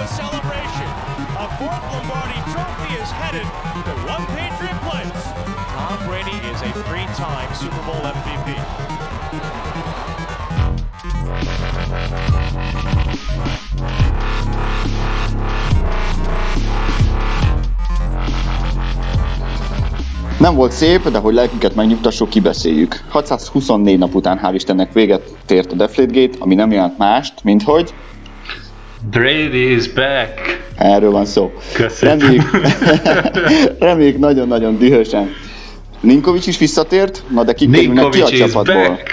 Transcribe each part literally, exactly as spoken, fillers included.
a celebration. A fourth Lombardi trophy is headed to one Patriot place. Tom Brady is a three-time Super Bowl em vé pé. Nem volt szép, de hogy lelkünket megnyugtassuk, kibeszéljük. hatszázhuszonnégy nap után, hál' Istennek, véget tért a Deflategate, ami nem jelent mást, mint hogy... Brady is back! Erről van szó. Köszönöm. Reméljük nagyon-nagyon dühösen. Ninkovich is visszatért, na de kikerülnek ki a csapatból. Back.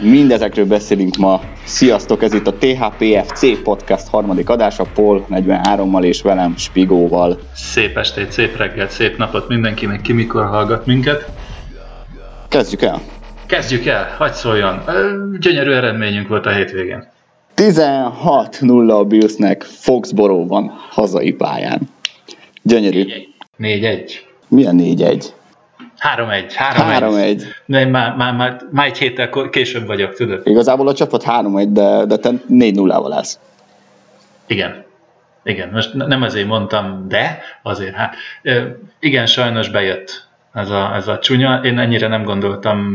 Mindezekről beszélünk ma. Sziasztok, ez itt a té há pé ef cé podcast harmadik adása, Paul negyvenhárommal és velem, Spigóval. Szép estét, szép reggelt, szép napot mindenkinek, ki mikor hallgat minket. Kezdjük el. Kezdjük el, hadd szóljon. Gyönyörű eredményünk volt a hétvégén. tizenhat nulla a Billsnek Foxboroughban, hazai pályán. Gyönyörű. négy egy. Milyen négy egy? három egy. három egy. Már, már, már, már egy héttel később vagyok, tudod? Igazából a csapat három egy, de, de te négy nullával állsz. Igen. Igen, most nem azért mondtam, de azért hát. Igen, sajnos bejött ez a, ez a csúnya. Én ennyire nem gondoltam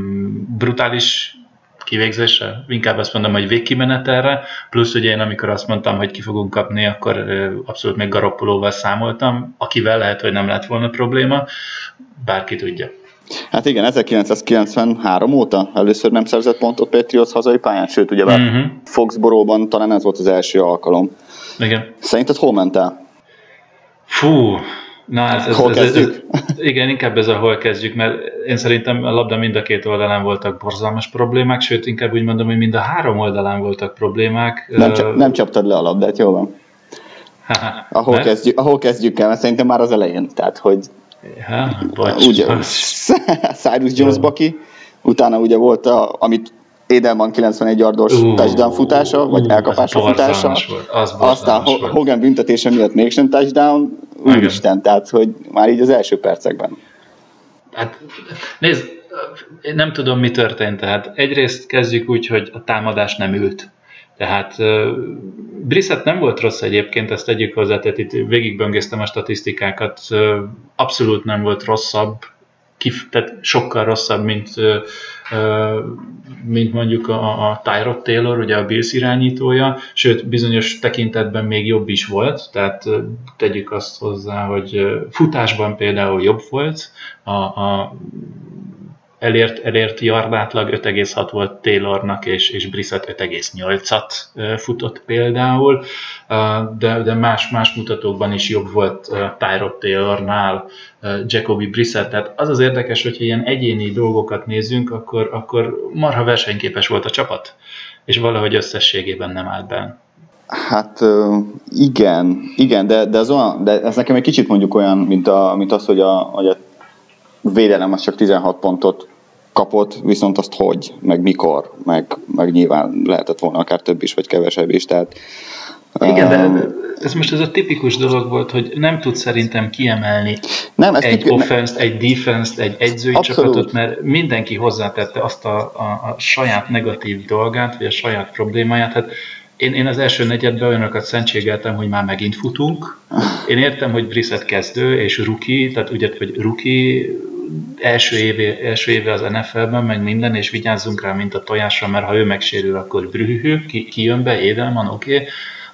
brutális kivégzésre, inkább azt mondom, hogy végkimenetelre, plusz ugye én amikor azt mondtam, hogy ki fogunk kapni, akkor abszolút még Garoppolóval számoltam, akivel lehet, hogy nem lett volna probléma, bárki tudja. Hát igen, ezerkilencszázkilencvenhárom óta először nem szerzett pontot Patriots hazai pályán, sőt, ugyebár uh-huh. Foxboroughban talán ez volt az első alkalom. Igen. Szerinted hol ment el? Fú, na ez, ez, hol ez, ez, ez, igen, inkább ez a hol kezdjük, mert én szerintem a labda mind a két oldalán voltak borzalmas problémák, sőt, inkább úgy mondom, hogy mind a három oldalán voltak problémák. Nem, csap, nem csaptad le a labdát, jól van. Ahol kezdjük, ahol kezdjük el, mert szerintem már az elején, tehát, hogy ja, bocs, ugye, bocs. Cyrus Jones baki, utána ugye volt, a, amit Edelman kilencvenegy yardos uh, touchdown futása, uh, vagy elkapásra futása, az aztán ho- Hogan büntetése miatt mégsem touchdown, úristen, tehát, hogy már így az első percekben. Hát, nézd, én nem tudom, mi történt, tehát egyrészt kezdjük úgy, hogy a támadás nem ült. Tehát uh, Brissett nem volt rossz egyébként, ezt tegyük hozzá, tehát itt végigböngésztem a statisztikákat, uh, abszolút nem volt rosszabb, kif, tehát sokkal rosszabb, mint, uh, uh, mint mondjuk a, a Tyrod Taylor, ugye a Bills irányítója, sőt bizonyos tekintetben még jobb is volt, tehát uh, tegyük azt hozzá, hogy uh, futásban például jobb volt, a, a elért, elért yardátlag öt egész hat volt Taylornak, és, és Brissett öt egész nyolcat futott például, de, de más, más mutatókban is jobb volt Tyrod Taylornál Jacobi Brissett. Tehát az az érdekes, hogyha ilyen egyéni dolgokat nézünk, akkor, akkor marha versenyképes volt a csapat, és valahogy összességében nem állt benne. Hát igen, igen de, de, ez olyan, de ez nekem egy kicsit mondjuk olyan, mint, a, mint az, hogy a, hogy a védelem az csak tizenhat pontot kapott, viszont azt hogy, meg mikor, meg, meg nyilván lehetett volna akár több is, vagy kevesebb is, tehát... Igen, um, de ez most ez a tipikus dolog volt, hogy nem tud szerintem kiemelni nem, egy kik... offense-t, egy defense-t, egy edzői abszolút csapatot, mert mindenki hozzátette azt a, a, a saját negatív dolgát, vagy a saját problémáját, hát Én, én az első negyedben olyanokat szentségeltem, hogy már megint futunk. Én értem, hogy Brissett kezdő és rookie, tehát ugye, hogy rookie első éve, első éve az en ef el-ben, meg minden, és vigyázzunk rá, mint a tojásra, mert ha ő megsérül, akkor brühühű, ki, ki jön be, Edelman, oké. Okay.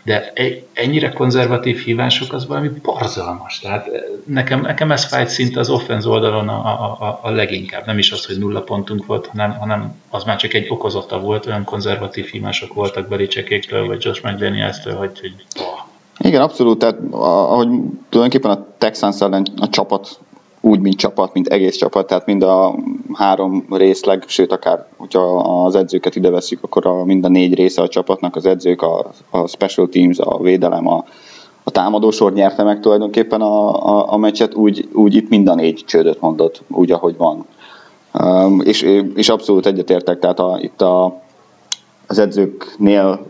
De ennyire konzervatív hívások, az valami borzalmas. Tehát nekem, nekem ez fájt szinte az offense oldalon a, a, a leginkább. Nem is az, hogy nulla pontunk volt, hanem, hanem az már csak egy okozata volt, olyan konzervatív hívások voltak Belicsekéktől, vagy Josh McDanielstől, hogy... hogy igen, abszolút. Tehát ahogy tulajdonképpen a Texans ellen a csapat úgy, mint csapat, mint egész csapat, tehát mind a három részleg, sőt akár, hogyha az edzőket ide veszik, akkor a, mind a négy része a csapatnak, az edzők, a, a special teams, a védelem, a, a támadósor nyerte meg tulajdonképpen a, a, a meccset, úgy, úgy itt mind a négy csődöt mondott, úgy, ahogy van. Um, és, és abszolút egyetértek, tehát a, itt a, az edzőknél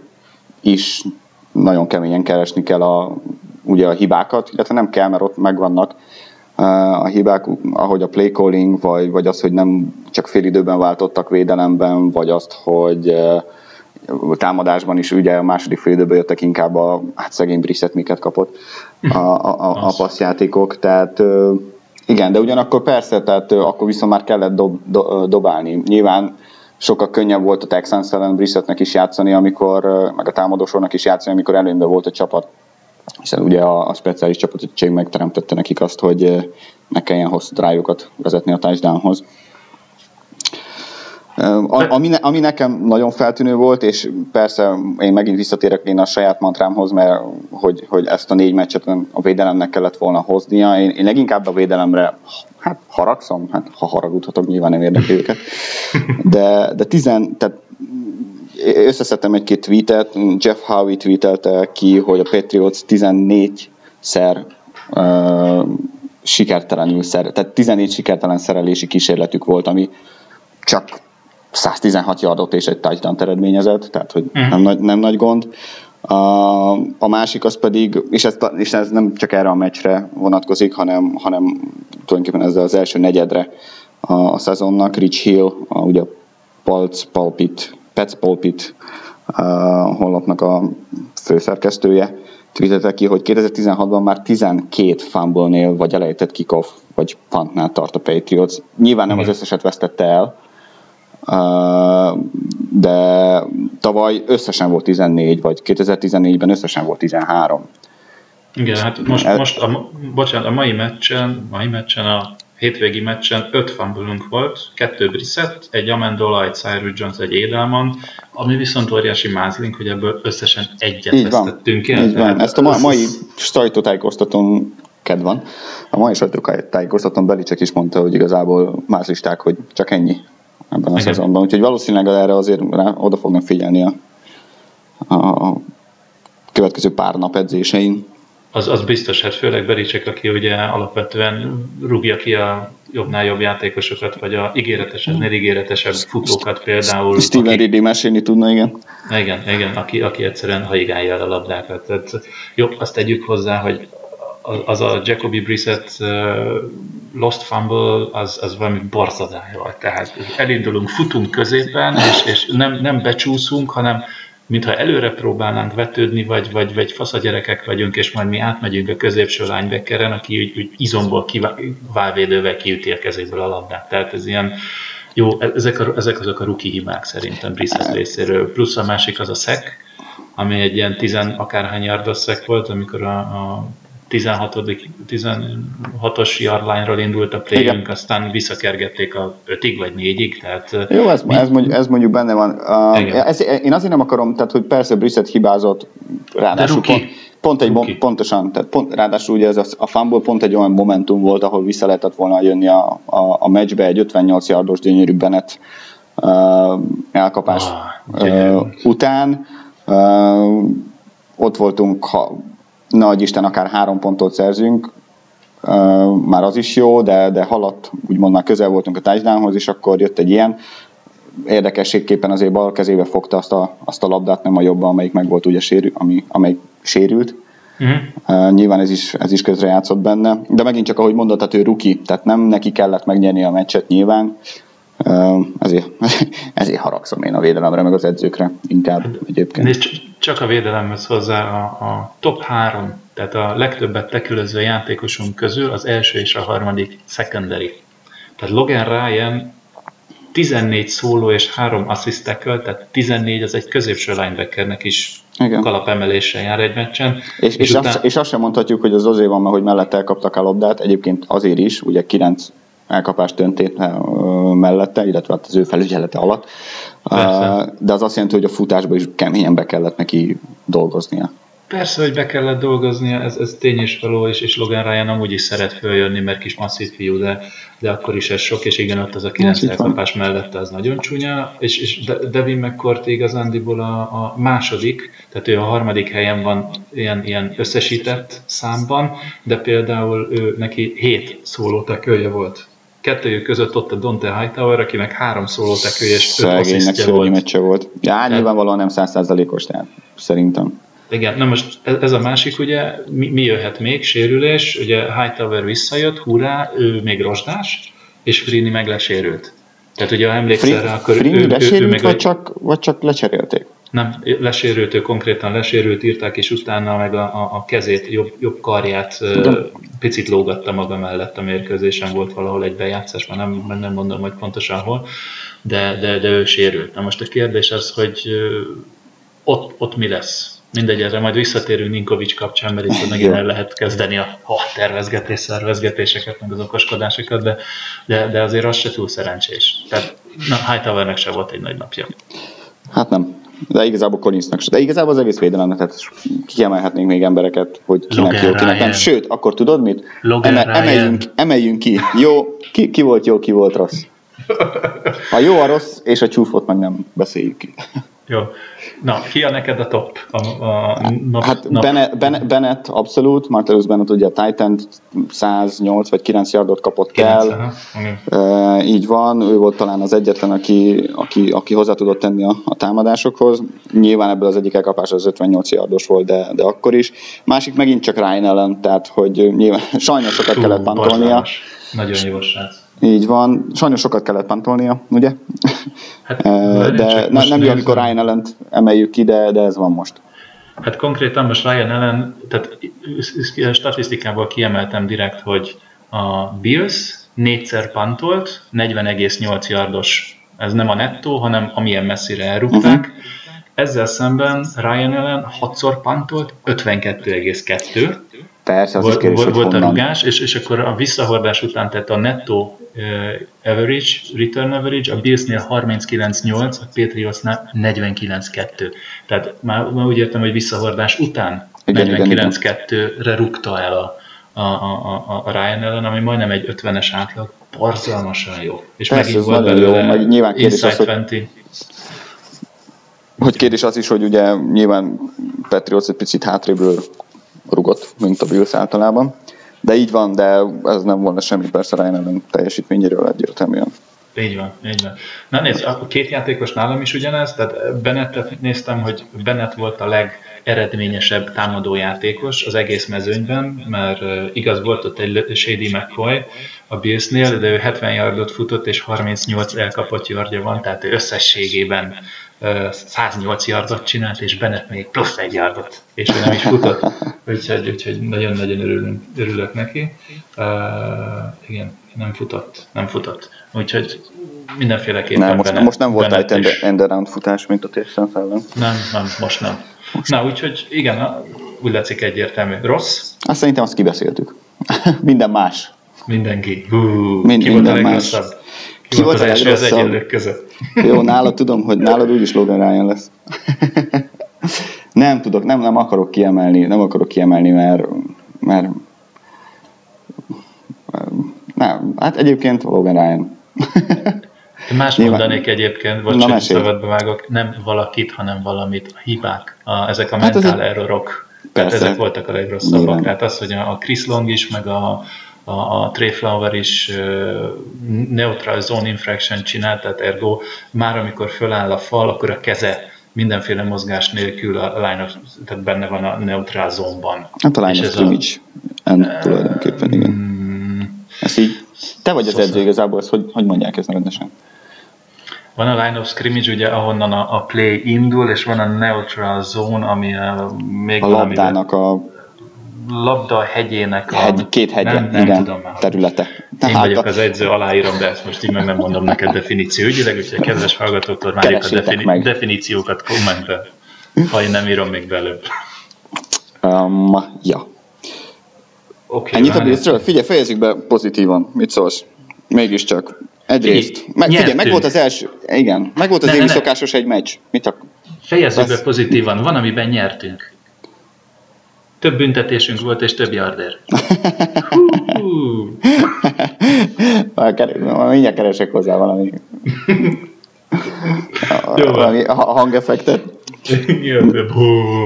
is nagyon keményen keresni kell a, ugye a hibákat, illetve nem kell, mert ott megvannak a hibák, ahogy a play calling, vagy, vagy az, hogy nem csak fél időben váltottak védelemben, vagy azt, hogy támadásban is ugye a második fél időben jöttek inkább a hát szegény Brissett miket kapott a, a, a, a passzjátékok, tehát igen, de ugyanakkor persze, tehát akkor viszont már kellett dob, do, dobálni. Nyilván sokkal könnyebb volt a Texans ellen Brissettnek is játszani, amikor, meg a támadósornak is játszani, amikor előnyben volt a csapat. Hiszen ugye a, a speciális csapatség megteremtette nekik azt, hogy ne kelljen hosszú drájukat vezetni a touchdownhoz. Ami, ne, ami nekem nagyon feltűnő volt, és persze én megint visszatérek én a saját mantrámhoz, mert hogy, hogy ezt a négy meccset a védelemnek kellett volna hoznia. Én, én leginkább a védelemre hát haragszom, hát ha haragudhatok, nyilván nem érdekli őket. De, de tizen, tehát összeszedtem egy-két tweetet, Jeff Howe tweetelte ki, hogy a Patriots tizennégyszer uh, sikertelenül szerel, tehát tizennégy sikertelen szerelési kísérletük volt, ami csak száztizenhat yardot és egy touchdown eredményezett, tehát hogy uh-huh. nem, nagy, nem nagy gond. A, a másik az pedig, és ez, és ez nem csak erre a meccsre vonatkozik, hanem, hanem tulajdonképpen ez az első negyedre a, a szezonnak. Rich Hill, a, ugye a Pulse Pulpit, Pets Pulpit a honlapnak a főszerkesztője, tweetelte ki, hogy kétezer-tizenhatban már tizenkét fumble-nél vagy elejtett kickoff, vagy puntnál tart a Patriots. Nyilván nem az összeset vesztette el, de tavaly összesen volt tizennégy, vagy kétezer-tizennégyben összesen volt tizenhárom. Igen, hát most, el... most a, bocsánat, a mai meccsen, mai meccsen a hétvégi meccsen öt fumble-ünk volt, kettő Brissett, egy Amendola, egy Cyrus Jones, egy Edelman, ami viszont óriási mázlink, hogy ebből összesen egyet így vesztettünk van, el. Így van, ezt a ma- mai sajtótájékoztatón kedv van. A mai sajtótájékoztatón Belichick is mondta, hogy igazából mázlisták, hogy csak ennyi ebben a igen. szezonban. Úgyhogy valószínűleg erre azért rá, oda fognak figyelni a, a következő pár nap edzésein. Az, az biztos, hát főleg Belichick, aki ugye alapvetően rúgja ki a jobbnál jobb játékosokat, vagy a ígéretesnél ígéretesebb futókat például. Steven Ridley mesélni tudna, igen. Igen, igen, aki, aki egyszerűen haigálja el a labdákat. Tehát jobb, azt tegyük hozzá, hogy az a Jacobi Brissett uh, lost fumble, az, az valami barzadály volt. Tehát elindulunk, futunk középen, és, és nem, nem becsúszunk, hanem mintha előre próbálnánk vetődni, vagy, vagy, vagy faszagyerekek vagyunk, és majd mi átmegyünk a középső linebackeren, aki úgy, úgy izomból válvédővel kiüti a kezéből a labdát. Tehát ez ilyen, jó, ezek, a, ezek azok a rookie hibák szerintem Brissett részéről. Plusz a másik az a szek, ami egy ilyen tizen akárhány yardos szek volt, amikor a, a tizenhatos yardline-ról indult a playünk, aztán visszakergették a ötig vagy négyig, tehát... Jó, ez, mi... ez, mondjuk, ez mondjuk benne van. Uh, ez, én azért nem akarom, tehát, hogy persze Brissett hibázott, ráadásul pont, pont egy, bon, pontosan, tehát pont, ráadásul ugye ez a, a fumble pont egy olyan momentum volt, ahol vissza lehetett volna jönni a, a, a meccsbe, egy ötvennyolc yardos gyönyörű Bennett uh, elkapás ah, uh, után. Uh, ott voltunk, ha nagy Isten, akár három pontot szerzünk, uh, már az is jó, de, de haladt, úgymond már közel voltunk a touchdownhoz, és akkor jött egy ilyen. Érdekességképpen azért bal kezébe fogta azt a, azt a labdát, nem a jobban, amelyik meg volt ugye sérül, ami, amelyik sérült. Uh-huh. Uh, nyilván ez is, ez is közrejátszott benne, de megint csak ahogy mondott, hát ő rookie, tehát nem neki kellett megnyerni a meccset nyilván. Uh, ezért, ezért haragszom én a védelemre, meg az edzőkre inkább egyébként. Nézd, csak a védelemhez hozzá a, a top három, tehát a legtöbbet tekülöző játékosunk közül az első és a harmadik secondary. Tehát Logan Ryan tizennégy szóló és három asszisztekkel, tehát tizennégy az egy középső linebackernek is igen. Kalapemeléssel jár egy meccsen. És, és, és, után... azt, és azt sem mondhatjuk, hogy az azért van, mert hogy mellette elkaptak a labdát, egyébként azért is, ugye kilenc elkapás döntét mellette, illetve az ő felügyelete alatt. Persze. De az azt jelenti, hogy a futásba is keményen be kellett neki dolgoznia. Persze, hogy be kellett dolgoznia, ez, ez tény és való, és, és Logan Ryan amúgy is szeret följönni, mert kis masszív fiú, de, de akkor is ez sok, és igen, ott az a kilenc elkapás mellette, az nagyon csúnya, és, és Devin McCourty igazándiból a, a második, tehát ő a harmadik helyen van ilyen, ilyen összesített számban, de például ő, neki hét szóló tekölje volt. Kettőjük között ott a Dont'a Hightower, aki meg három szóló tekője és öt asszisztja volt. volt. Ja, nyilvánvalóan nem száz százalékos, tehát szerintem. Igen, na most ez a másik, ugye, mi, mi jöhet még? Sérülés, ugye Hightower visszajött, hurrá, ő még rozsdás, és Freeney meg lesérült. Tehát ugye, ha emlékszel Free, rá, akkor Freeney ő, ő, ő meg... Freeney vagy, vagy csak lecserélték? Nem, lesérült, ő konkrétan lesérült, írták, és utána meg a, a kezét, jobb, jobb karját de. picit lógatta maga mellett a mérkőzésen, volt valahol egy bejátszás, már nem, nem mondom, hogy pontosan hol, de, de, de ő sérült. Na most a kérdés az, hogy ott, ott mi lesz? Mindegy, erre majd visszatérünk Ninkovich kapcsán, mert itt megint el lehet kezdeni a ha, tervezgetés, szervezgetéseket, meg az okoskodásokat, de, de, de azért az se túl szerencsés. Tehát na, Hightowernek se volt egy nagy napja. Hát nem. De igazából Collinsnak se. De igazából az egész védelemnek, tehát kiemelhetnénk még embereket, hogy kinek jó, kinek nem. Sőt, akkor tudod mit? Eme, emeljünk, emeljünk ki. Jó, ki, ki volt jó, ki volt rossz. A jó, a rossz, és a csúfot meg nem beszéljük ki. Jó. Na, ki a neked a top? A, a nap, hát nap. Bennett, Bennett, Bennett abszolút, Martellus Bennett ugye a Titan száznyolc vagy kilenc yardot kapott el, e, így van, ő volt talán az egyetlen, aki, aki, aki hozzá tudott tenni a, a támadásokhoz. Nyilván ebből az egyik elkapás az ötvennyolc yardos volt, de, de akkor is. Másik megint csak Ryan Allen, tehát hogy nyilván sajnos sokat Hú, kellett pantolnia. Nagyon jó srác. Így van. Sajnos sokat kellett pantolnia, ugye? Hát, de ne, nem jó, amikor Ryan Allent emeljük ki, de, de ez van most. Hát konkrétan most Ryan Allen, tehát statisztikából kiemeltem direkt, hogy a Bills négyszer pantolt, negyven egész nyolc yardos. Ez nem a nettó, hanem amilyen messzire elrúgták. Uh-huh. Ezzel szemben Ryan Allen hatszor pantolt, ötvenkettő egész kettő. Persze, az volt, is kérdés, volt a rugás, és, és akkor a visszahordás után, tehát a netto uh, average, return average, a Billsnél harminckilenc egész nyolc, a Patriotsnál negyvenkilenc egész kettő. Tehát már, már úgy értem, hogy visszahordás után negyvenkilenc egész kettőre rúgta el a, a, a, a Ryan Allen, ami majdnem egy ötvenes átlag, borzalmasan jó. És persze, megint volt belőle Inside húsz. Hogy kérdés az is, hogy ugye nyilván Patriots egy picit hátréből rugott, mint a Bills általában. De így van, de ez nem volna semmi persze Ryan Allen teljesítményéről egyértelműen. Így van, így van. Na nézd, a két játékos nálam is ugyanez, tehát Bennettet néztem, hogy Bennett volt a legeredményesebb támadó játékos az egész mezőnyben, mert igaz volt ott egy Sadie McCoy a Billsnél, de ő hetven yardot futott és harmincnyolc elkapott yardja van, tehát ő összességében száznyolc yardot csinált, és Bennett még plusz egy yardot, és ő nem is futott. Úgyhogy, úgyhogy nagyon-nagyon örülünk, örülök neki. Uh, igen, nem futott, nem futott. Úgyhogy mindenféleképpen nem, most, Bennett. Most nem volt egy end around futás, mint a Texans ellen. Nem, nem, most nem. Na, úgyhogy igen, úgy látszik egyértelmű. Rossz? Azt szerintem azt kibeszéltük. Minden más. Mindenki. Hú, Mind, ki volt a legrosszabb? Ki, Ki volt az első az egyenlők között? Jó, nálad tudom, hogy nálad úgyis Logan Ryan lesz. Nem tudok, nem, nem akarok kiemelni, nem akarok kiemelni, mert, mert nem, hát egyébként Logan Ryan. Más nyilván. Mondanék egyébként, bocsánat, szabadba vágok, nem valakit, hanem valamit, a hibák, a, ezek a hát mental errorok, tehát ezek voltak a legrosszabbak, nyilván. Tehát az, hogy a Chris Long is, meg a A, a Trey Flowers is uh, neutral zone infraction csinált, tehát ergo már amikor föláll a fal, akkor a keze mindenféle mozgás nélkül a line of, tehát benne van a neutral zone-ban. Hát a line of scrimmage uh, tulajdonképpen, igen. Mm, ezt így, te vagy az edző igazából, ezt hogy, hogy mondják ezt rendesen? Van a line of scrimmage, ugye, ahonnan a, a play indul, és van a neutral zone, ami a, még a labdának a labda hegyének a... Hegy, két hegye, nem, nem igen, tudom már. Területe. Én hát, vagyok az edző, aláírom, de ezt most így meg nem mondom neked definíció ügyileg, úgyhogy a kedves hallgatóktól várjuk a defini- definíciókat kommentre, ha én nem írom még belőbb. Um, ja. Okay, ennyit a biztről? Figyelj, fejezzük be pozitívan. Mit szólsz? Mégiscsak. Egyrészt. Meg, figyelj, meg volt az első... Igen, meg volt az ne, évi ne, szokásos ne. Egy meccs. Mit ak- fejezzük be pozitívan. Van, amiben nyertünk. Több büntetésünk volt, és több yardér. Mindjárt keresek hozzá valami a hangeffektet.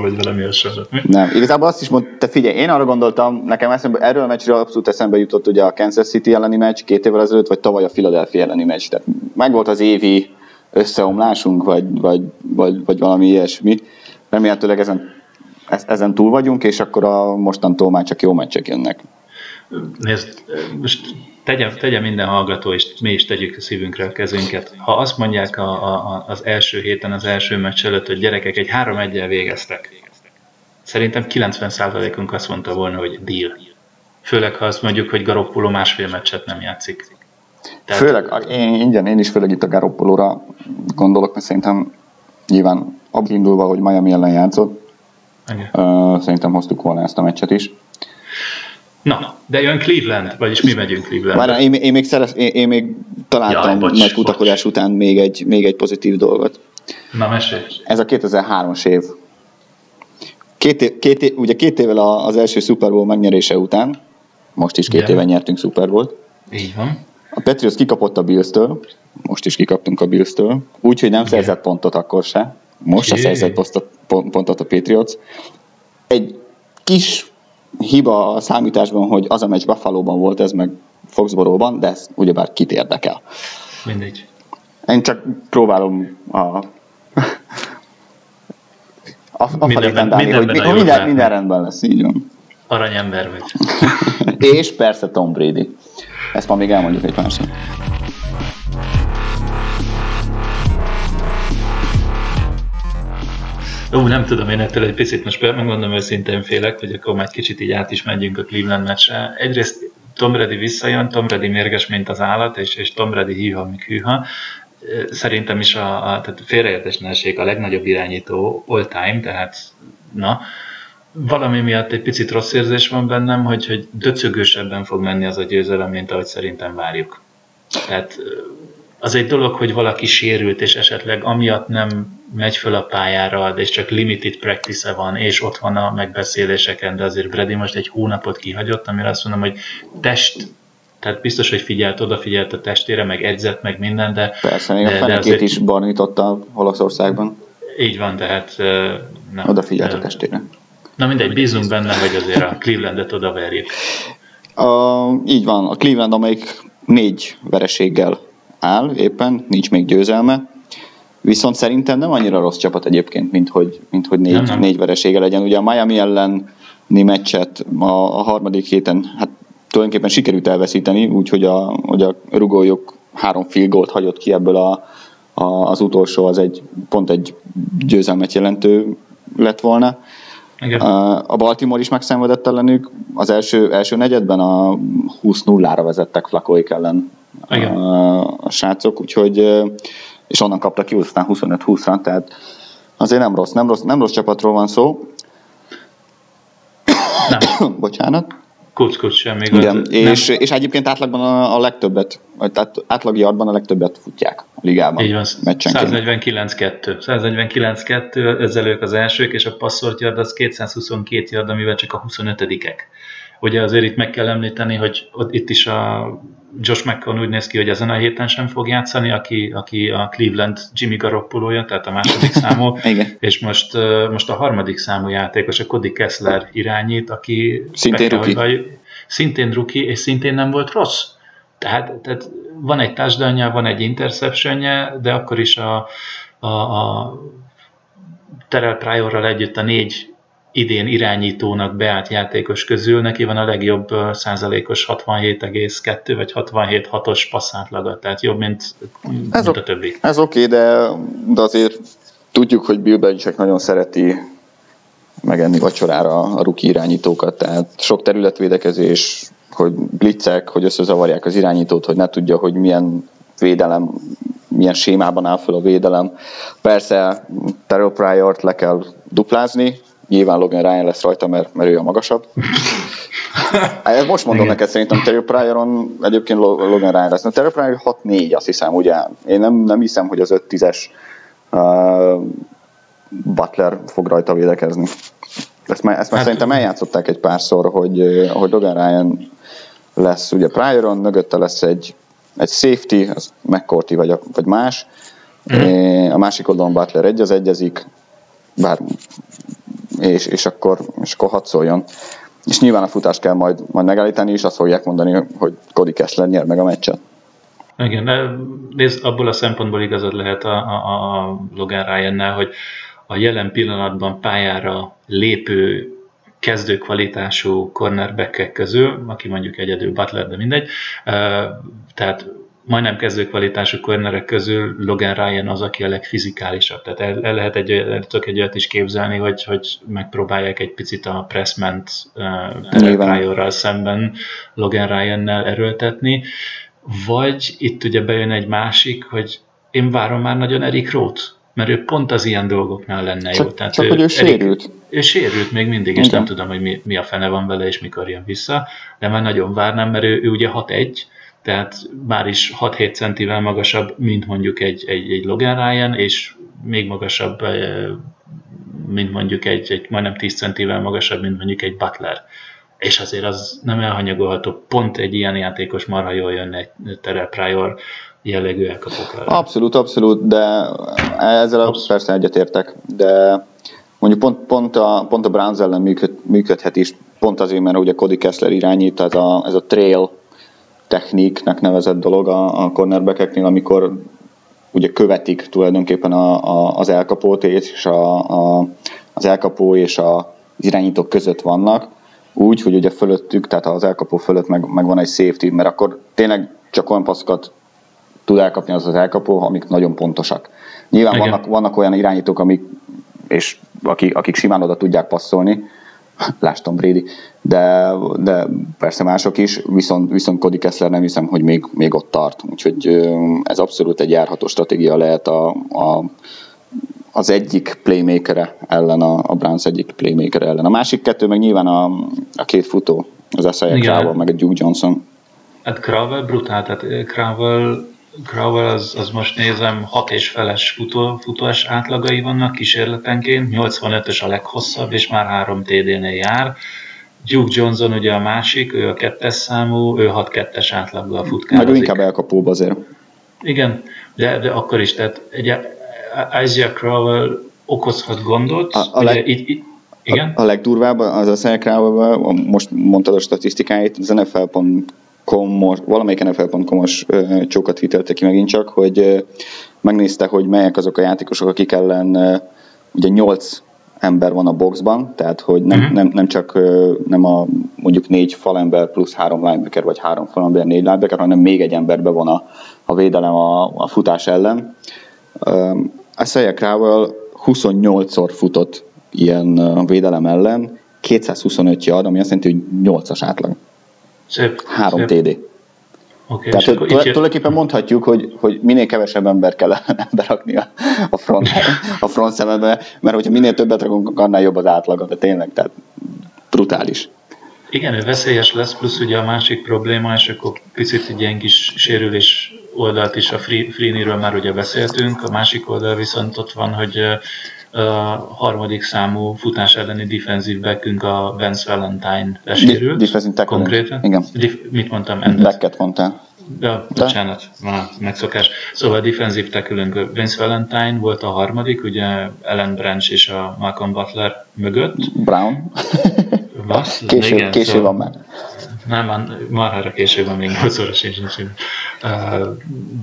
Vagy valami a sorra. Nem, igazából azt is mondta, figyelj, én arra gondoltam, nekem eszembe, erről a meccsről abszolút eszembe jutott ugye a Kansas City elleni meccs két évvel ezelőtt, vagy tavaly a Philadelphia elleni meccs. Tehát megvolt az évi összeomlásunk, vagy, vagy, vagy, vagy valami ilyesmi. Remélhetőleg ezen Ezen túl vagyunk, és akkor a mostantól már csak jó meccsek jönnek. Nézd, most tegye, tegye minden hallgató, és mi is tegyük a szívünkre a kezünket. Ha azt mondják a, a, az első héten, az első meccs előtt, hogy gyerekek egy három egyel végeztek, szerintem kilencven százalékunk azt mondta volna, hogy deal. Főleg, ha azt mondjuk, hogy Garoppolo másfél meccset nem játszik. Tehát... Főleg, én, ingyen, én is főleg itt a Garoppolóra gondolok, mert szerintem nyilván abban indulva, hogy Miami ellen játszott, uh, szerintem hoztuk volna ezt a meccset is. Na, de jön Cleveland, vagyis mi megyünk Clevelandbe. Várján, én, én, még szerez, én, én még találtam ja, nagy kutakodás bocs. után még egy, még egy pozitív dolgot. Na, mesélj. Ez a kétezer-hármas év. Két, két, ugye két évvel az első Super Bowl megnyerése után, most is két yeah. éven nyertünk Super Bowl-t. Így van. A Patriots kikapott a Bills-től, most is kikaptunk a Bills-től, úgyhogy nem yeah. szerzett pontot akkor se. Most yeah. se szerzett pontot a Patriots. Egy kis hiba a számításban, hogy az a meccs Buffalo-ban volt, ez meg Foxborough-ban, de ez ugyebár kit érdekel. Mindegy. Én csak próbálom a... A, a mindenben, állni, mindenben hogy minden, minden rendben lesz, így van. Aranyember vagy. És persze Tom Brady. Ezt ma még elmondjuk egy másnak. Ó, nem tudom, én ettől egy picit most megmondom őszintén félek, hogy akkor már egy kicsit így át is megyünk a Cleveland meccsre. Egyrészt Tom Brady visszajön, Tom Brady mérges, mint az állat, és, és Tom Brady hűha, még hűha. Szerintem is a, a félreértésnálség a legnagyobb irányító all time, tehát na, valami miatt egy picit rossz érzés van bennem, hogy, hogy döcögősebben fog menni az a győzelem, mint ahogy szerintem várjuk. Tehát az egy dolog, hogy valaki sérült, és esetleg amiatt nem megy föl a pályára, és csak limited practice van, és ott van a megbeszéléseken, de azért Brady most egy hónapot kihagyott, amire azt mondom, hogy test, tehát biztos, hogy figyelt, odafigyelt a testére, meg edzett, meg minden, de... Persze, még de, a fenekét azért... is barnította Olaszországban. Így van, tehát... Na, odafigyelt a testére. Na mindegy, bízunk benne, hogy azért a Clevelandet odaverjük. Uh, így van, a Cleveland, amelyik négy vereséggel áll éppen, nincs még győzelme, viszont szerintem nem annyira rossz csapat egyébként, mint hogy, mint hogy négy, nem, nem. négy veresége legyen. Ugye a Miami elleni meccset a, a harmadik héten, hát tulajdonképpen sikerült elveszíteni, úgyhogy a, a rugójuk három field goalt hagyott ki ebből a, a, az utolsó, az egy, pont egy győzelmet jelentő lett volna. Igen. A Baltimore is megszenvedett ellenük, az első, első negyedben a húsz nulla vezettek Flaccoék ellen a, a srácok, úgyhogy és onnan kaptak ki, aztán huszonöt húszra, tehát azért nem rossz, nem rossz, nem rossz csapatról van szó. Nem. Bocsánat. Kucs, kucs, semmi gond. Igen, és, és egyébként átlagban a, a legtöbbet, tehát átlag yardban a legtöbbet futják a ligában. Így van, száznegyvenkilenc kettő. száznegyvenkilenc kettő, ezzel ők az elsők, és a passzolt yard az kétszázhuszonkettő yard, amivel csak a huszonötödikek. Ugye azért itt meg kell említeni, hogy itt is a Josh McCown úgy néz ki, hogy ezen a héten sem fog játszani, aki, aki a Cleveland Jimmy Garoppolója, tehát a második számú, és most, most a harmadik számú játékos, a Cody Kessler irányít, aki szintén ruki, szintén ruki és szintén nem volt rossz. Tehát, tehát van egy touchdownja, van egy interceptionje, de akkor is a, a, a Terrelle Pryorral együtt a négy idén irányítónak beállt játékos közül, neki van a legjobb százalékos hatvanhét egész kettő vagy hatvanhét egész hatos passzátlaga, tehát jobb, mint, mint a többi. Ez oké, okay, de, de azért tudjuk, hogy Bill Belichick nagyon szereti megenni vacsorára a rookie irányítókat, tehát sok területvédekezés, hogy blitzek, hogy összezavarják az irányítót, hogy ne tudja, hogy milyen védelem, milyen sémában áll fel a védelem. Persze Terrelle Pryor-t le kell duplázni, nyilván Logan Ryan lesz rajta, mert, mert ő a magasabb. Most mondom neked, szerintem Terrelle Pryoron egyébként Logan Ryan lesz. Terrelle Pryor hat négy, azt hiszem, ugye? Én nem, nem hiszem, hogy az öt tízes uh, Butler fog rajta védekezni. Ezt már, ezt már hát, szerintem eljátszották egy párszor, hogy, hogy Logan Ryan lesz ugye Pryoron, mögötte lesz egy, egy safety, az McCourty vagy, vagy más. Mm. A másik oldalon Butler egy, az egyezik, bár... És, és akkor, és akkor hadd szóljon. És nyilván a futást kell majd, majd megállítani, és azt fogják mondani, hogy Cody Kessler nyer meg a meccset. Igen, nézd, abból a szempontból igazad lehet a, a, a Logan Ryannál, hogy a jelen pillanatban pályára lépő kezdő kvalitású cornerback-ek közül, aki mondjuk egyedül Butler, de mindegy, tehát majdnem kezdő kvalitású cornerek közül Logan Ryan az, aki a legfizikálisabb. Tehát el, el lehet egy, el tök egy olyat is képzelni, hogy, hogy megpróbálják egy picit a pressment uh, Terrelle Pryorral szemben Logan Ryannel erőltetni. Vagy itt ugye bejön egy másik, hogy én várom már nagyon Eric Rowe-t, mert ő pont az ilyen dolgoknál lenne csak, jó. Tehát csak ő, hogy ő sérült. Eric, ő sérült még mindig, igen. És nem tudom, hogy mi, mi a fene van vele, és mikor jön vissza, de már nagyon várnám, mert ő, ő ugye hat egy, tehát már is hat-hét centivel magasabb, mint mondjuk egy, egy, egy Logan Ryan, és még magasabb, mint mondjuk egy, egy majdnem tíz centivel magasabb, mint mondjuk egy Butler. És azért az nem elhanyagolható, pont egy ilyen játékos marha jól jönne egy Terrelle Pryor jellegű elkapokra. Abszolút, abszolút, de ezzel abszolút persze egyetértek, de mondjuk pont, pont a, pont a Browns ellen működ, működhet is, pont azért, mert ugye Cody Kessler irányít, ez a, ez a trail techniknek nevezett dolog a, a cornerback-eknél, amikor ugye követik tulajdonképpen a, a, az elkapót, és a, a, az elkapó és a, az irányítók között vannak, úgy, hogy ugye fölöttük, tehát az elkapó fölött meg, meg van egy safety, mert akkor tényleg csak olyan passzokat tud elkapni az az elkapó, amik nagyon pontosak. Nyilván vannak, vannak olyan irányítók, amik, és akik, akik simán oda tudják passzolni, lásd Tom Brady, de, de persze mások is, viszont, viszont Cody Kessler nem hiszem, hogy még, még ott tart. Úgyhogy ez abszolút egy járható stratégia lehet a, a, az egyik playmaker ellen, a, a Browns egyik playmaker ellen. A másik kettő meg nyilván a, a két futó, az Isaiah Crowell meg a Duke Johnson. Hát Crowell brutál, tehát Crowell Crowell, az, az most nézem, hat és feles futó, futós átlagai vannak kísérletenként, nyolcvanötös a leghosszabb, és már három té dé-nél jár. Duke Johnson ugye a másik, ő a kettes számú, ő hat-kettes átlaggal futkározik. Nagyon inkább elkapóba azért. Igen, de, de akkor is, tehát egy Isaiah Crowell okozhat gondot. A, a, leg, itt, itt, igen? a, a legdurvább az Isaiah Crowell, most mondtad a statisztikáit, az en ef el pont Komos, valamelyik en ef el pont com-os csókat vitelte ki megint csak, hogy ö, megnézte, hogy melyek azok a játékosok, akik ellen ö, ugye nyolc ember van a boxban, tehát hogy nem, mm-hmm. nem, nem csak ö, nem a mondjuk négy falember plusz három linebacker, vagy három falember, négy linebacker, hanem még egy emberbe van a, a védelem a, a futás ellen. Isaiah Crowell huszonnyolcszor futott ilyen ö, védelem ellen, kétszázhuszonöt yard, ami azt jelenti, hogy nyolcas átlag. Szép, három szép. té dé. Okay, tehát tulajdonképpen tula- tula- tula- mondhatjuk, hogy, hogy minél kevesebb ember kell berakni a, a front, a front szemedbe, mert hogyha minél többet rakunk, annál jobb az átlaga, de tényleg, tehát brutális. Igen, ő veszélyes lesz, plusz ugye a másik probléma, és akkor picit egy ilyen kis sérülés oldalt is, a Freeneyről már ugye beszéltünk, a másik oldal viszont ott van, hogy a harmadik számú futás elleni defensív backünk a Vance Valentine lesérült. Defensive tackle. Konkrétan? Igen. Dif- mit mondtam? Backet mondtál. Ja, bocsánat, már megszokás. Szóval a defensive tackle-ünk Vance Valentine volt a harmadik, ugye Allen Branch és a Malcolm Butler mögött. Brown. Vasz, késő, igen, késő szóval, van már. Nem, marhára késő van, még nyolcszorra sincs.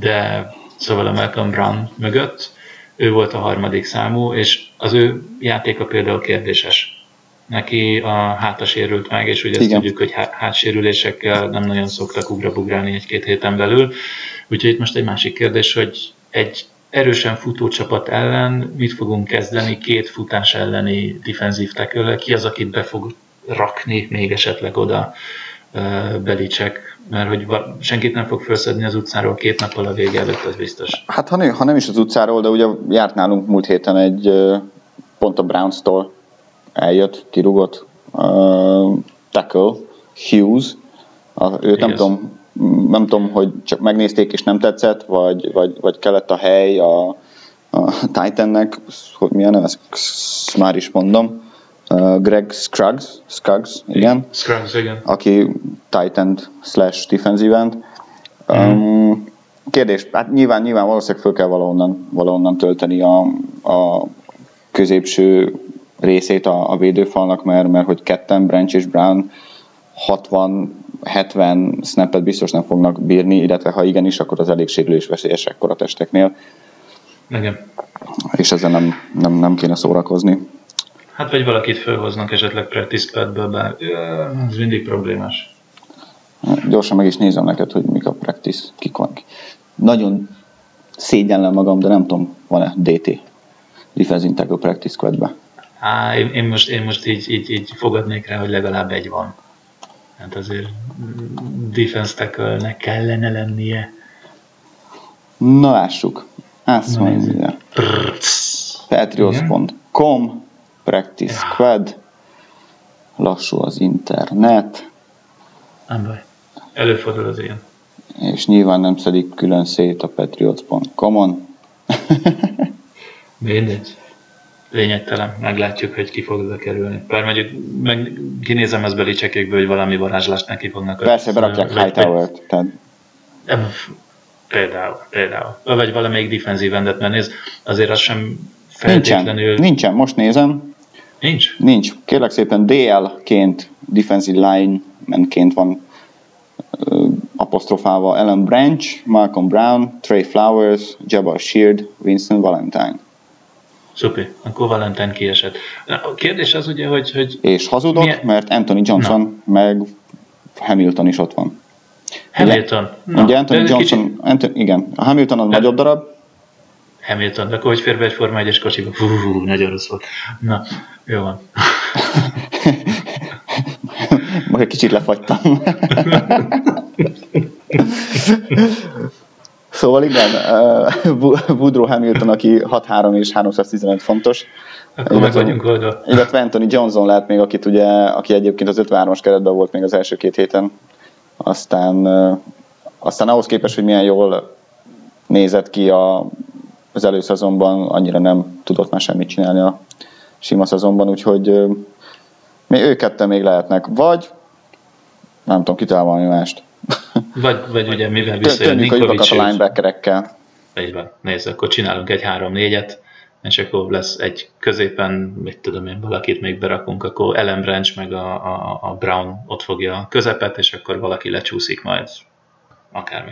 De szóval a Malcolm Brown mögött ő volt a harmadik számú, és az ő játéka például kérdéses. Neki a háta sérült meg, és ugye azt tudjuk, hogy hátsérülésekkel nem nagyon szoktak ugrabugrálni egy-két héten belül. Úgyhogy itt most egy másik kérdés, hogy egy erősen futó csapat ellen mit fogunk kezdeni két futás elleni defensív tackle-el? Ki az, akit be fog rakni még esetleg oda Belichick, mert hogy senkit nem fog felszedni az utcáról két nappal a vége előtt, az biztos. Hát ha nem, ha nem is az utcáról, de ugye járt nálunk múlt héten egy pont a Brownstól eljött, kirúgott uh, tackle, Hughes, a, őt nem tudom, nem tudom, hogy csak megnézték és nem tetszett, vagy, vagy, vagy kellett a hely a, a Titannek, hogy mi a neve, ezt már is mondom, Greg Scruggs, Scruggs, igen. Scruggs, igen. Aki tight end slash defensive end. Mm. Um, kérdés, hát nyilván, nyilván valószínűleg föl kell valahonnan, valahonnan tölteni a, a középső részét a, a védőfalnak, mert, mert hogy ketten, Branch és Brown hatvan-hetven snappet biztos nem fognak bírni, illetve ha igenis, akkor az elég sérülés veszélyes ekkora testeknél. Igen. És ezzel nem, nem, nem kéne szórakozni. Hát vagy valakit fölhoznak esetleg practice squadből, bár ez mindig problémás. Gyorsan meg is nézem neked, hogy mik a practice, kik van. Nagyon szégyenlem magam, de nem tudom, van-e dé té, defense integral practice squadbe. Á, én, én, most, én most így, így, így fogadnék rá, hogy legalább egy van. Hát azért defense tackle-nek kellene lennie. Na lássuk. Azt mondja. Patriots pont com Practice Squad. Lassú az internet. Nem baj. Előfordul az ilyen. És nyilván nem szedik külön szét a patriots pont com-on. Mindegy. Lényegtelen. Meglátjuk, hogy ki fog oda kerülni. Bár mondjuk meg kinézem ezt Belichickékből, hogy valami varázslást neki fognak. Persze, berakják Hightowert. Tehát... Például, például. Vagy valamelyik defensív endet, mert nézd, azért az sem feltétlenül... Nincsen, nincsen, most nézem. Nincs? Nincs. Kérlek szépen dé el-ként, defensive lineman-ként van ö, apostrofálva Alan Branch, Malcolm Brown, Trey Flowers, Jabbar Sheard, Winston Valentine. Szupi, akkor Valentine kiesett. A kérdés az ugye, hogy... hogy és hazudok, milyen... mert Anthony Johnson Na. meg Hamilton is ott van. Hamilton. Ugye, ugye Anthony Johnson, kicsi... Anthony, igen, a Hamilton a nagyobb darab. Hamilton, de akkor hogy fér be egy Forma egyes kocsiba? Hú, nagyon rossz volt. Na, jó van. Majd egy kicsit lefagytam. Szóval igen, Woodrow Hamilton, aki hat-három és háromszáztizenöt fontos. Akkor meg vagyunk oldva. Illetve Anthony Johnson lehet még, akit ugye, aki egyébként az ötvenhármas keretben volt még az első két héten. Aztán, aztán ahhoz képest, hogy milyen jól nézett ki a, az előszezonban, annyira nem tudott már semmit csinálni a sima szezonban, úgyhogy ők ketten még lehetnek. Vagy nem tudom, kitalálni mást. Vagy, vagy ugye mivel visszajön Ninkovich a linebackerekkel. Így van, nézd, akkor csinálunk egy három-négyet, és akkor lesz egy középen, mit tudom én, valakit még berakunk, akkor Ellen Branch meg a, a, a Brown ott fogja a közepet, és akkor valaki lecsúszik majd, akármi.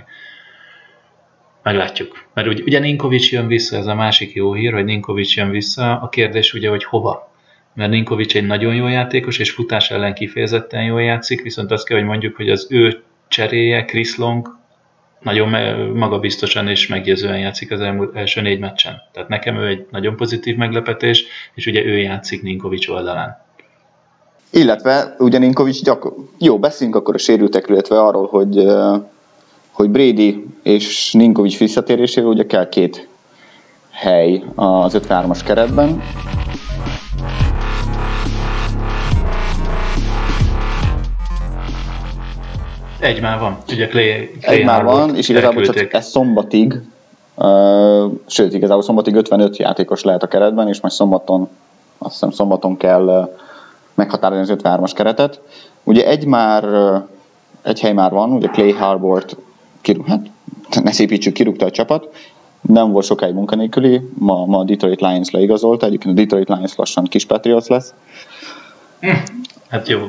Meglátjuk. Mert ugye, ugye Ninkovich jön vissza, ez a másik jó hír, hogy Ninkovich jön vissza, a kérdés ugye, hogy hova. Mert Ninkovich egy nagyon jó játékos, és futás ellen kifejezetten jól játszik, viszont azt kell, hogy mondjuk, hogy az ő cseréje, Chris Long, nagyon magabiztosan és meggyőzően játszik az elmúlt első négy meccsen. Tehát nekem ő egy nagyon pozitív meglepetés, és ugye ő játszik Ninkovich oldalán. Illetve ugye Ninkovich gyakor... Jó, beszélünk akkor a sérültekről, illetve arról, hogy, hogy Brady és Ninkovich visszatérésével ugye kell két hely az ötvenhármas keretben. Egy már van, ugye Clay, Clay Egy már van, és igazából elküldték. Csak ez szombatig, uh, sőt, igazából szombatig ötvenöt játékos lehet a keretben, és majd szombaton, azt hiszem szombaton kell uh, meghatározni az ötvenhármas keretet. Ugye egy már, uh, egy hely már van, ugye Clay Harbort kirúg, hát ne szépítsük, kirúgta a csapat, nem volt sokáig munkanélküli, ma, ma a Detroit Lions leigazolta, egyébként a Detroit Lions lassan kis Patriots lesz. Hm. Hát jó,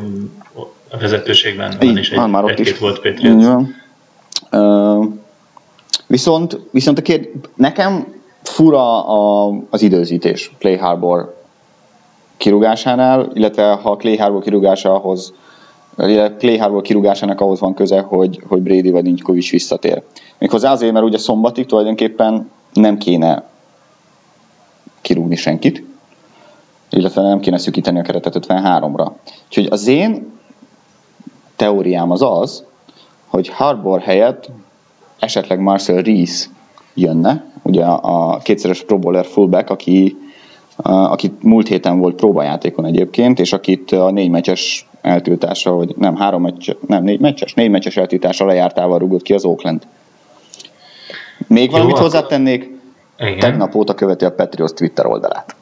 a vezetőségben van is egy-két egy, egy volt Patriots. Uh, viszont viszont a kér, nekem fura a, az időzítés Clay Harbor kirúgásánál, illetve ha Clay Harbor kirúgása ahhoz, Clay Harbor kirúgásának ahhoz van köze, hogy, hogy Brady vagy Ninkovich visszatér. Méghozzá azért, mert ugye szombatig tulajdonképpen nem kéne kirúgni senkit, illetve nem kéne szűkíteni a keretet ötvenháromra. Úgyhogy az én teóriám az az, hogy Harbor helyett esetleg Marcel Reece jönne, ugye a kétszeres Pro Bowler fullback, aki, aki múlt héten volt próbajátékon egyébként, és akit a négy meccses eltiltása, vagy nem, három meccses, nem, négy meccses, négy meccses eltiltása lejártával rúgott ki az Oakland. Még Jó, valamit hozzátennék, igen. Tegnap óta követi a Patriots Twitter oldalát.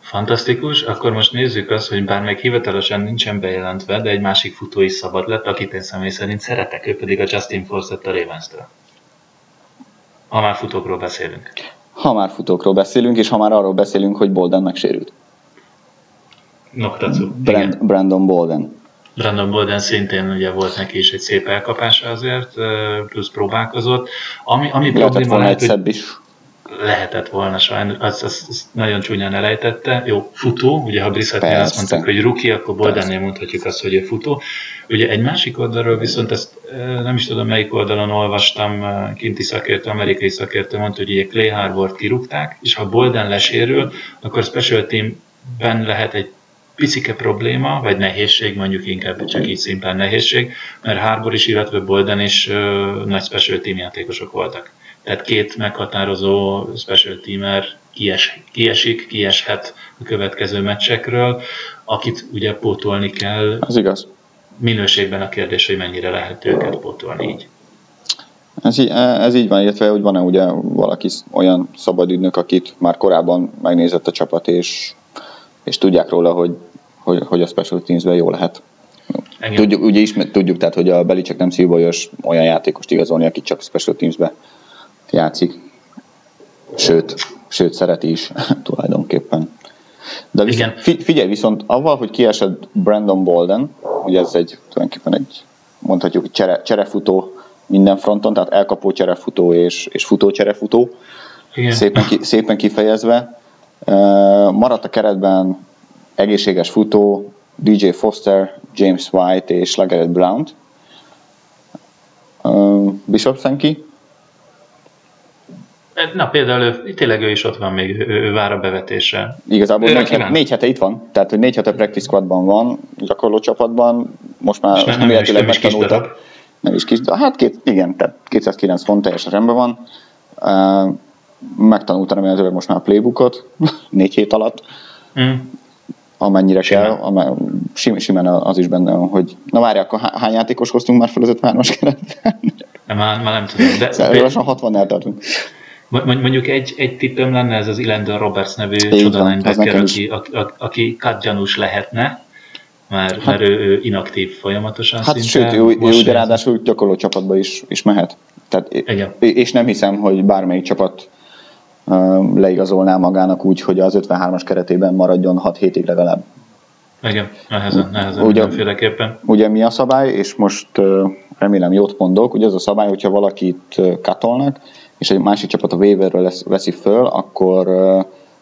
Fantasztikus, akkor most nézzük azt, hogy bár még hivatalosan nincsen bejelentve, de egy másik futó is szabad lett, akit én személy szerint szeretek, ő pedig a Justin Forsett a Ravens-től. Ha már futókról beszélünk. Ha már futókról beszélünk, és ha már arról beszélünk, hogy Bolden megsérült. Noktacu, Brand, Brandon Bolden. Brandon Bolden szintén ugye volt neki is egy szép elkapása azért, plusz próbálkozott. Ami, ami probléma lehet, hogy... szebb is. lehetett volna sajnos, azt, azt, azt nagyon csúnyán elejtette. Jó, futó, ugye ha Brissettnél azt mondtuk, hogy ruki, akkor Boldennél mondhatjuk azt, hogy futó. Ugye egy másik oldalról viszont ezt nem is tudom melyik oldalon olvastam, kinti szakértő, amerikai szakértő mondta, hogy ugye Clay Harbort kirúgták, és ha Bolden lesérül, akkor special teamben lehet egy picike probléma, vagy nehézség, mondjuk inkább csak így szimplán nehézség, mert Harbor is, illetve Bolden is ö, nagy special team játékosok voltak. Tehát két meghatározó special teamer kies, kiesik, kieshet a következő meccsekről, akit ugye pótolni kell. Az igaz. Minőségben a kérdés, hogy mennyire lehet őket pótolni így. Ez, ez így van, illetve hogy van-e ugye valaki olyan szabadügynök, akit már korábban megnézett a csapat, és, és tudják róla, hogy, hogy, hogy a special teamsben jó lehet. Tudjuk, ugye is, tudjuk, tehát, hogy a Belichick nem szívbolyos olyan játékost igazolni, aki csak special teamsben játszik. Sőt, sőt, szereti is tulajdonképpen. De viszont, figyelj, viszont avval, hogy kiesett Brandon Bolden, ugye ez egy, tulajdonképpen egy, mondhatjuk, csere, cserefutó minden fronton, tehát elkapó cserefutó és, és futó cserefutó. Szépen, ki, szépen kifejezve. Maradt a keretben egészséges futó, dé jé Foster, James White és LeGarrette Blount. Bishop Senki. Na például ő, tényleg ő is ott van még, ő, ő vár a bevetésre. Igazából négy hete itt van, tehát hogy négy hete practice squadban van, gyakorló csapatban, most már nem, nem, is, nem is kis darab. Nem is kis darab. Hát két, igen, tehát kétszázkilenc font teljesen rendben van. Uh, megtanultam remélhetőleg most már a playbookot, négy hét alatt, mm. amennyire simán. kell, amely, sim, simán az is benne van, hogy na várj, akkor hány játékos hoztunk már fel az ötvenhármas keretben? Már, már nem tudom. De... Lassan hatvan eltartunk. Mondjuk egy, egy tippem lenne, ez az Elandon Roberts nevű csodalánybekker, aki, aki, aki kattgyanús lehetne, mert, hát, mert ő, ő inaktív folyamatosan hát szinte. Hát sőt, ő, ő de ráadásul gyakorló csapatba is, is mehet. Tehát, és nem hiszem, hogy bármelyik csapat uh, leigazolná magának úgy, hogy az ötvenhármas keretében maradjon hat-hét év legalább. Igen, nehezen, nehezen, ugye, mindenféleképpen. Ugye mi a szabály, és most uh, remélem jót mondok, ugye az a szabály, hogyha valakit uh, katolnak, és egy másik csapat a waiverről veszi föl, akkor,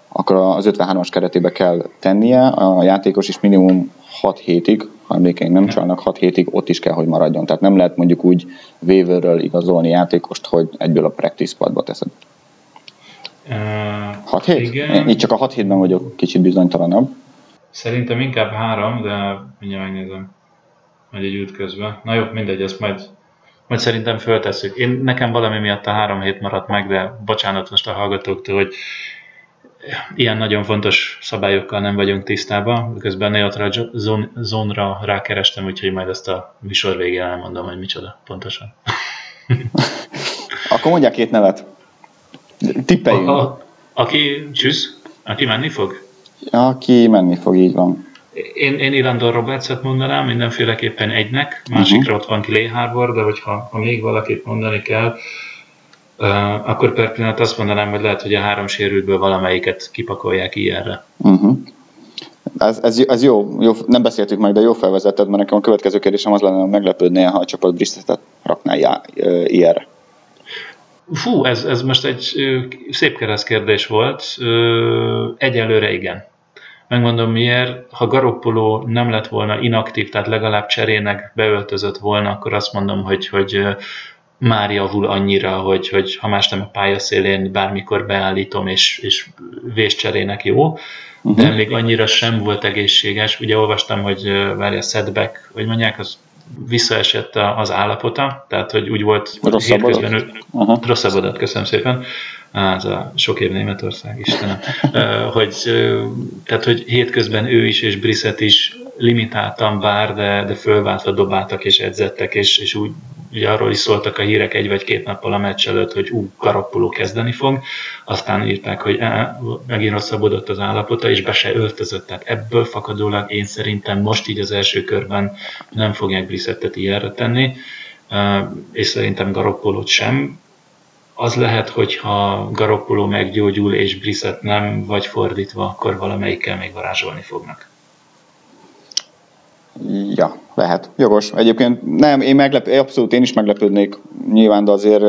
akkor az ötvenhármas keretébe kell tennie, a játékos is minimum hat hétig, ha emlékeink nem csalnak, hat hétig ott is kell, hogy maradjon. Tehát nem lehet mondjuk úgy waiverről igazolni játékost, hogy egyből a practice squadba teszed. hat hét? Igen. Itt csak a hat hétben vagyok kicsit bizonytalanabb. Szerintem inkább három, de mindjárt megnézem, hogy egy út közben. Na jó, mindegy, ezt majd... Majd szerintem föltesszük. Én, nekem valami miatt a három hét maradt meg, de bocsánat most a hallgatóktól, hogy ilyen nagyon fontos szabályokkal nem vagyunk tisztában. Közben Neotra a zón, zónra rákerestem, úgyhogy majd ezt a műsor végén elmondom, hogy micsoda pontosan. Akkor mondja két nevet. Tippeljünk. A, a, aki csüssz, aki menni fog? Aki menni fog, így van. Én, én Elandon Robertset mondanám, mindenféleképpen egynek, másikra uh-huh. Ott van Clay Harbor, de hogyha ha még valakit mondani kell, uh, akkor per pillanat azt mondanám, hogy lehet, hogy a három sérültből valamelyiket kipakolják ilyenre. Uh-huh. Ez, ez, ez jó, jó, nem beszéltük meg, de jó felvezetted, mert nekem a következő kérdésem az lenne, hogy meglepődnél, ha a csapat Brissettet raknál ilyenre. Fú, ez, ez most egy szép kereszt kérdés volt. Egyelőre igen. Megmondom miért, ha Garoppolo nem lett volna inaktív, tehát legalább cserének beöltözött volna, akkor azt mondom, hogy, hogy már javul annyira, hogy, hogy ha más nem a pályaszélén bármikor beállítom, és, és vészcserének jó, de uh-huh. Még annyira sem volt egészséges. Ugye olvastam, hogy várja, setback, hogy mondják, az visszaesett az állapota, tehát hogy úgy volt hétközben uh-huh. rosszabb adat, köszönöm szépen. Á, ez a sok év Németország, Istenem. Hogy, tehát, hogy hétközben ő is és Brissett is limitáltan bár, de, de fölváltva dobáltak és edzettek, és, és úgy ugye arról is szóltak a hírek egy vagy két nappal a meccs előtt, hogy ú, Garoppolo kezdeni fog, aztán írták, hogy á, megint rosszabbodott az állapota, és be se öltözött. Tehát ebből fakadólag én szerintem most így az első körben nem fogják Brissettet ilyenre tenni, és szerintem Garoppolót sem. Az lehet, hogyha Garoppolo meggyógyul és Brissett nem, vagy fordítva, akkor valamelyikkel még varázsolni fognak. Ja, lehet. Jogos. Egyébként nem, én, meglep, én abszolút én is meglepődnék. Nyilván, de azért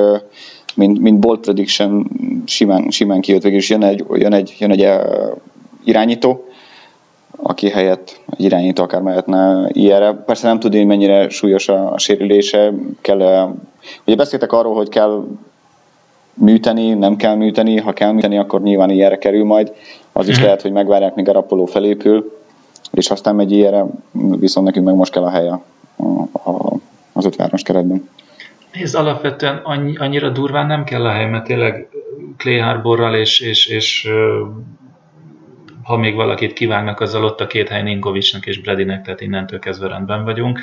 mint, mint bold prediction simán, simán kijött végül, és jön egy, jön egy, jön egy uh, irányító, aki helyett egy irányító akár mehetne ilyenre. Persze nem tudni, hogy mennyire súlyos a, a sérülése. Kell, uh, ugye beszéltek arról, hogy kell műteni, nem kell műteni, ha kell műteni, akkor nyilván ilyenre kerül majd. Az is lehet, hogy megvárják, míg Garoppolo felépül, és aztán megy ilyenre, viszont nekünk meg most kell a helye a, a, az ötváros keretben. Ez alapvetően annyi, annyira durván nem kell a hely, mert tényleg Clay Harborral és, és, és ha még valakit kivágnak, azzal ott a két hely Ninkovicsnak és Bradynek, tehát innentől kezdve rendben vagyunk.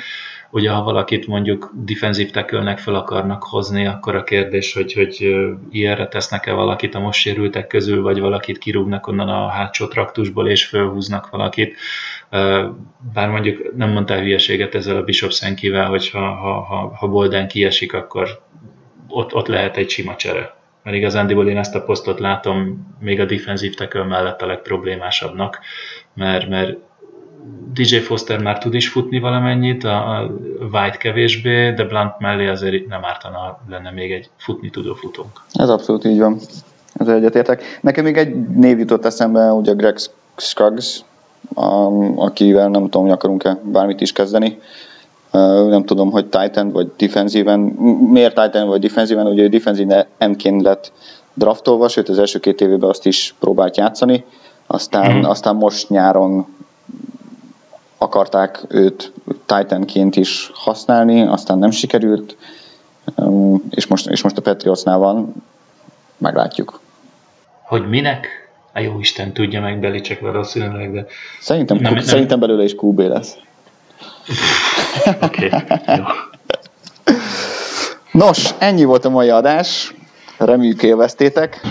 Ugye, ha valakit mondjuk defensív tackle-nek fel akarnak hozni, akkor a kérdés, hogy, hogy ilyenre tesznek-e valakit a most sérültek közül, vagy valakit kirúgnak onnan a hátsó traktusból, és fölhúznak valakit. Bár mondjuk nem mondtál hülyeséget ezzel a Bishop-Senkivel, hogy ha, ha, ha, ha Bolden kiesik, akkor ott, ott lehet egy sima csere. Mert igazándiból én ezt a posztot látom még a defensív tackle mellett a legproblémásabbnak, mert, mert dé jé Foster már tud is futni valamennyit, a White kevésbé, de Blount mellé azért nem ártana, lenne még egy futni tudó futónk. Ez abszolút így van. Ez egyetértek. Nekem még egy név jutott eszembe, ugye Greg Scruggs, akivel nem tudom, hogy akarunk-e bármit is kezdeni. Nem tudom, hogy Titan vagy defensíven, miért Titan vagy defensíven, ugye defensíven M-ként lett draftolva, sőt az első két évben azt is próbált játszani, aztán, hmm. aztán most nyáron akarták őt Titanként is használni, aztán nem sikerült, és most, és most a Patriotsnál van, meglátjuk. Hogy minek? A jó Isten tudja meg, Belichick valószínűleg, de... Szerintem, nem, szerintem nem. Belőle is kú bé lesz. Oké, okay. Nos, ennyi volt a mai adás. Reméljük élveztétek.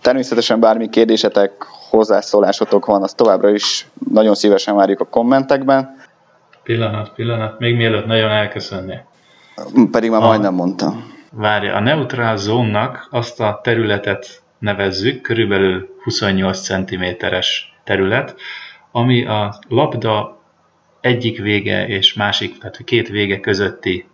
Természetesen bármi kérdésetek, hozzászólásotok van, az továbbra is nagyon szívesen várjuk a kommentekben. Pillanat, pillanat, még mielőtt nagyon elköszönnék. Pedig már a, majdnem mondtam. Várja, a neutrál zónnak azt a területet nevezzük, körülbelül huszonnyolc centiméteres terület, ami a labda egyik vége és másik, tehát két vége közötti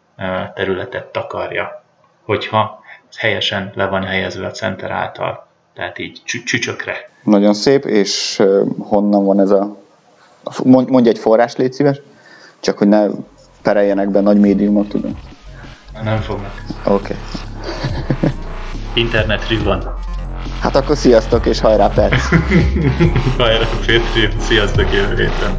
területet takarja, hogyha helyesen le van helyezve a center által. Tehát így csücsökre. Nagyon szép, és honnan van ez a... Mondj egy forrás, légy szíves, csak hogy ne pereljenek be nagy médiumot, tudom. Nem fognak. Oké. Okay. Internet riban. Hát akkor sziasztok, és hajrá Petsz! Hajrá Petsz, sziasztok jövő héten!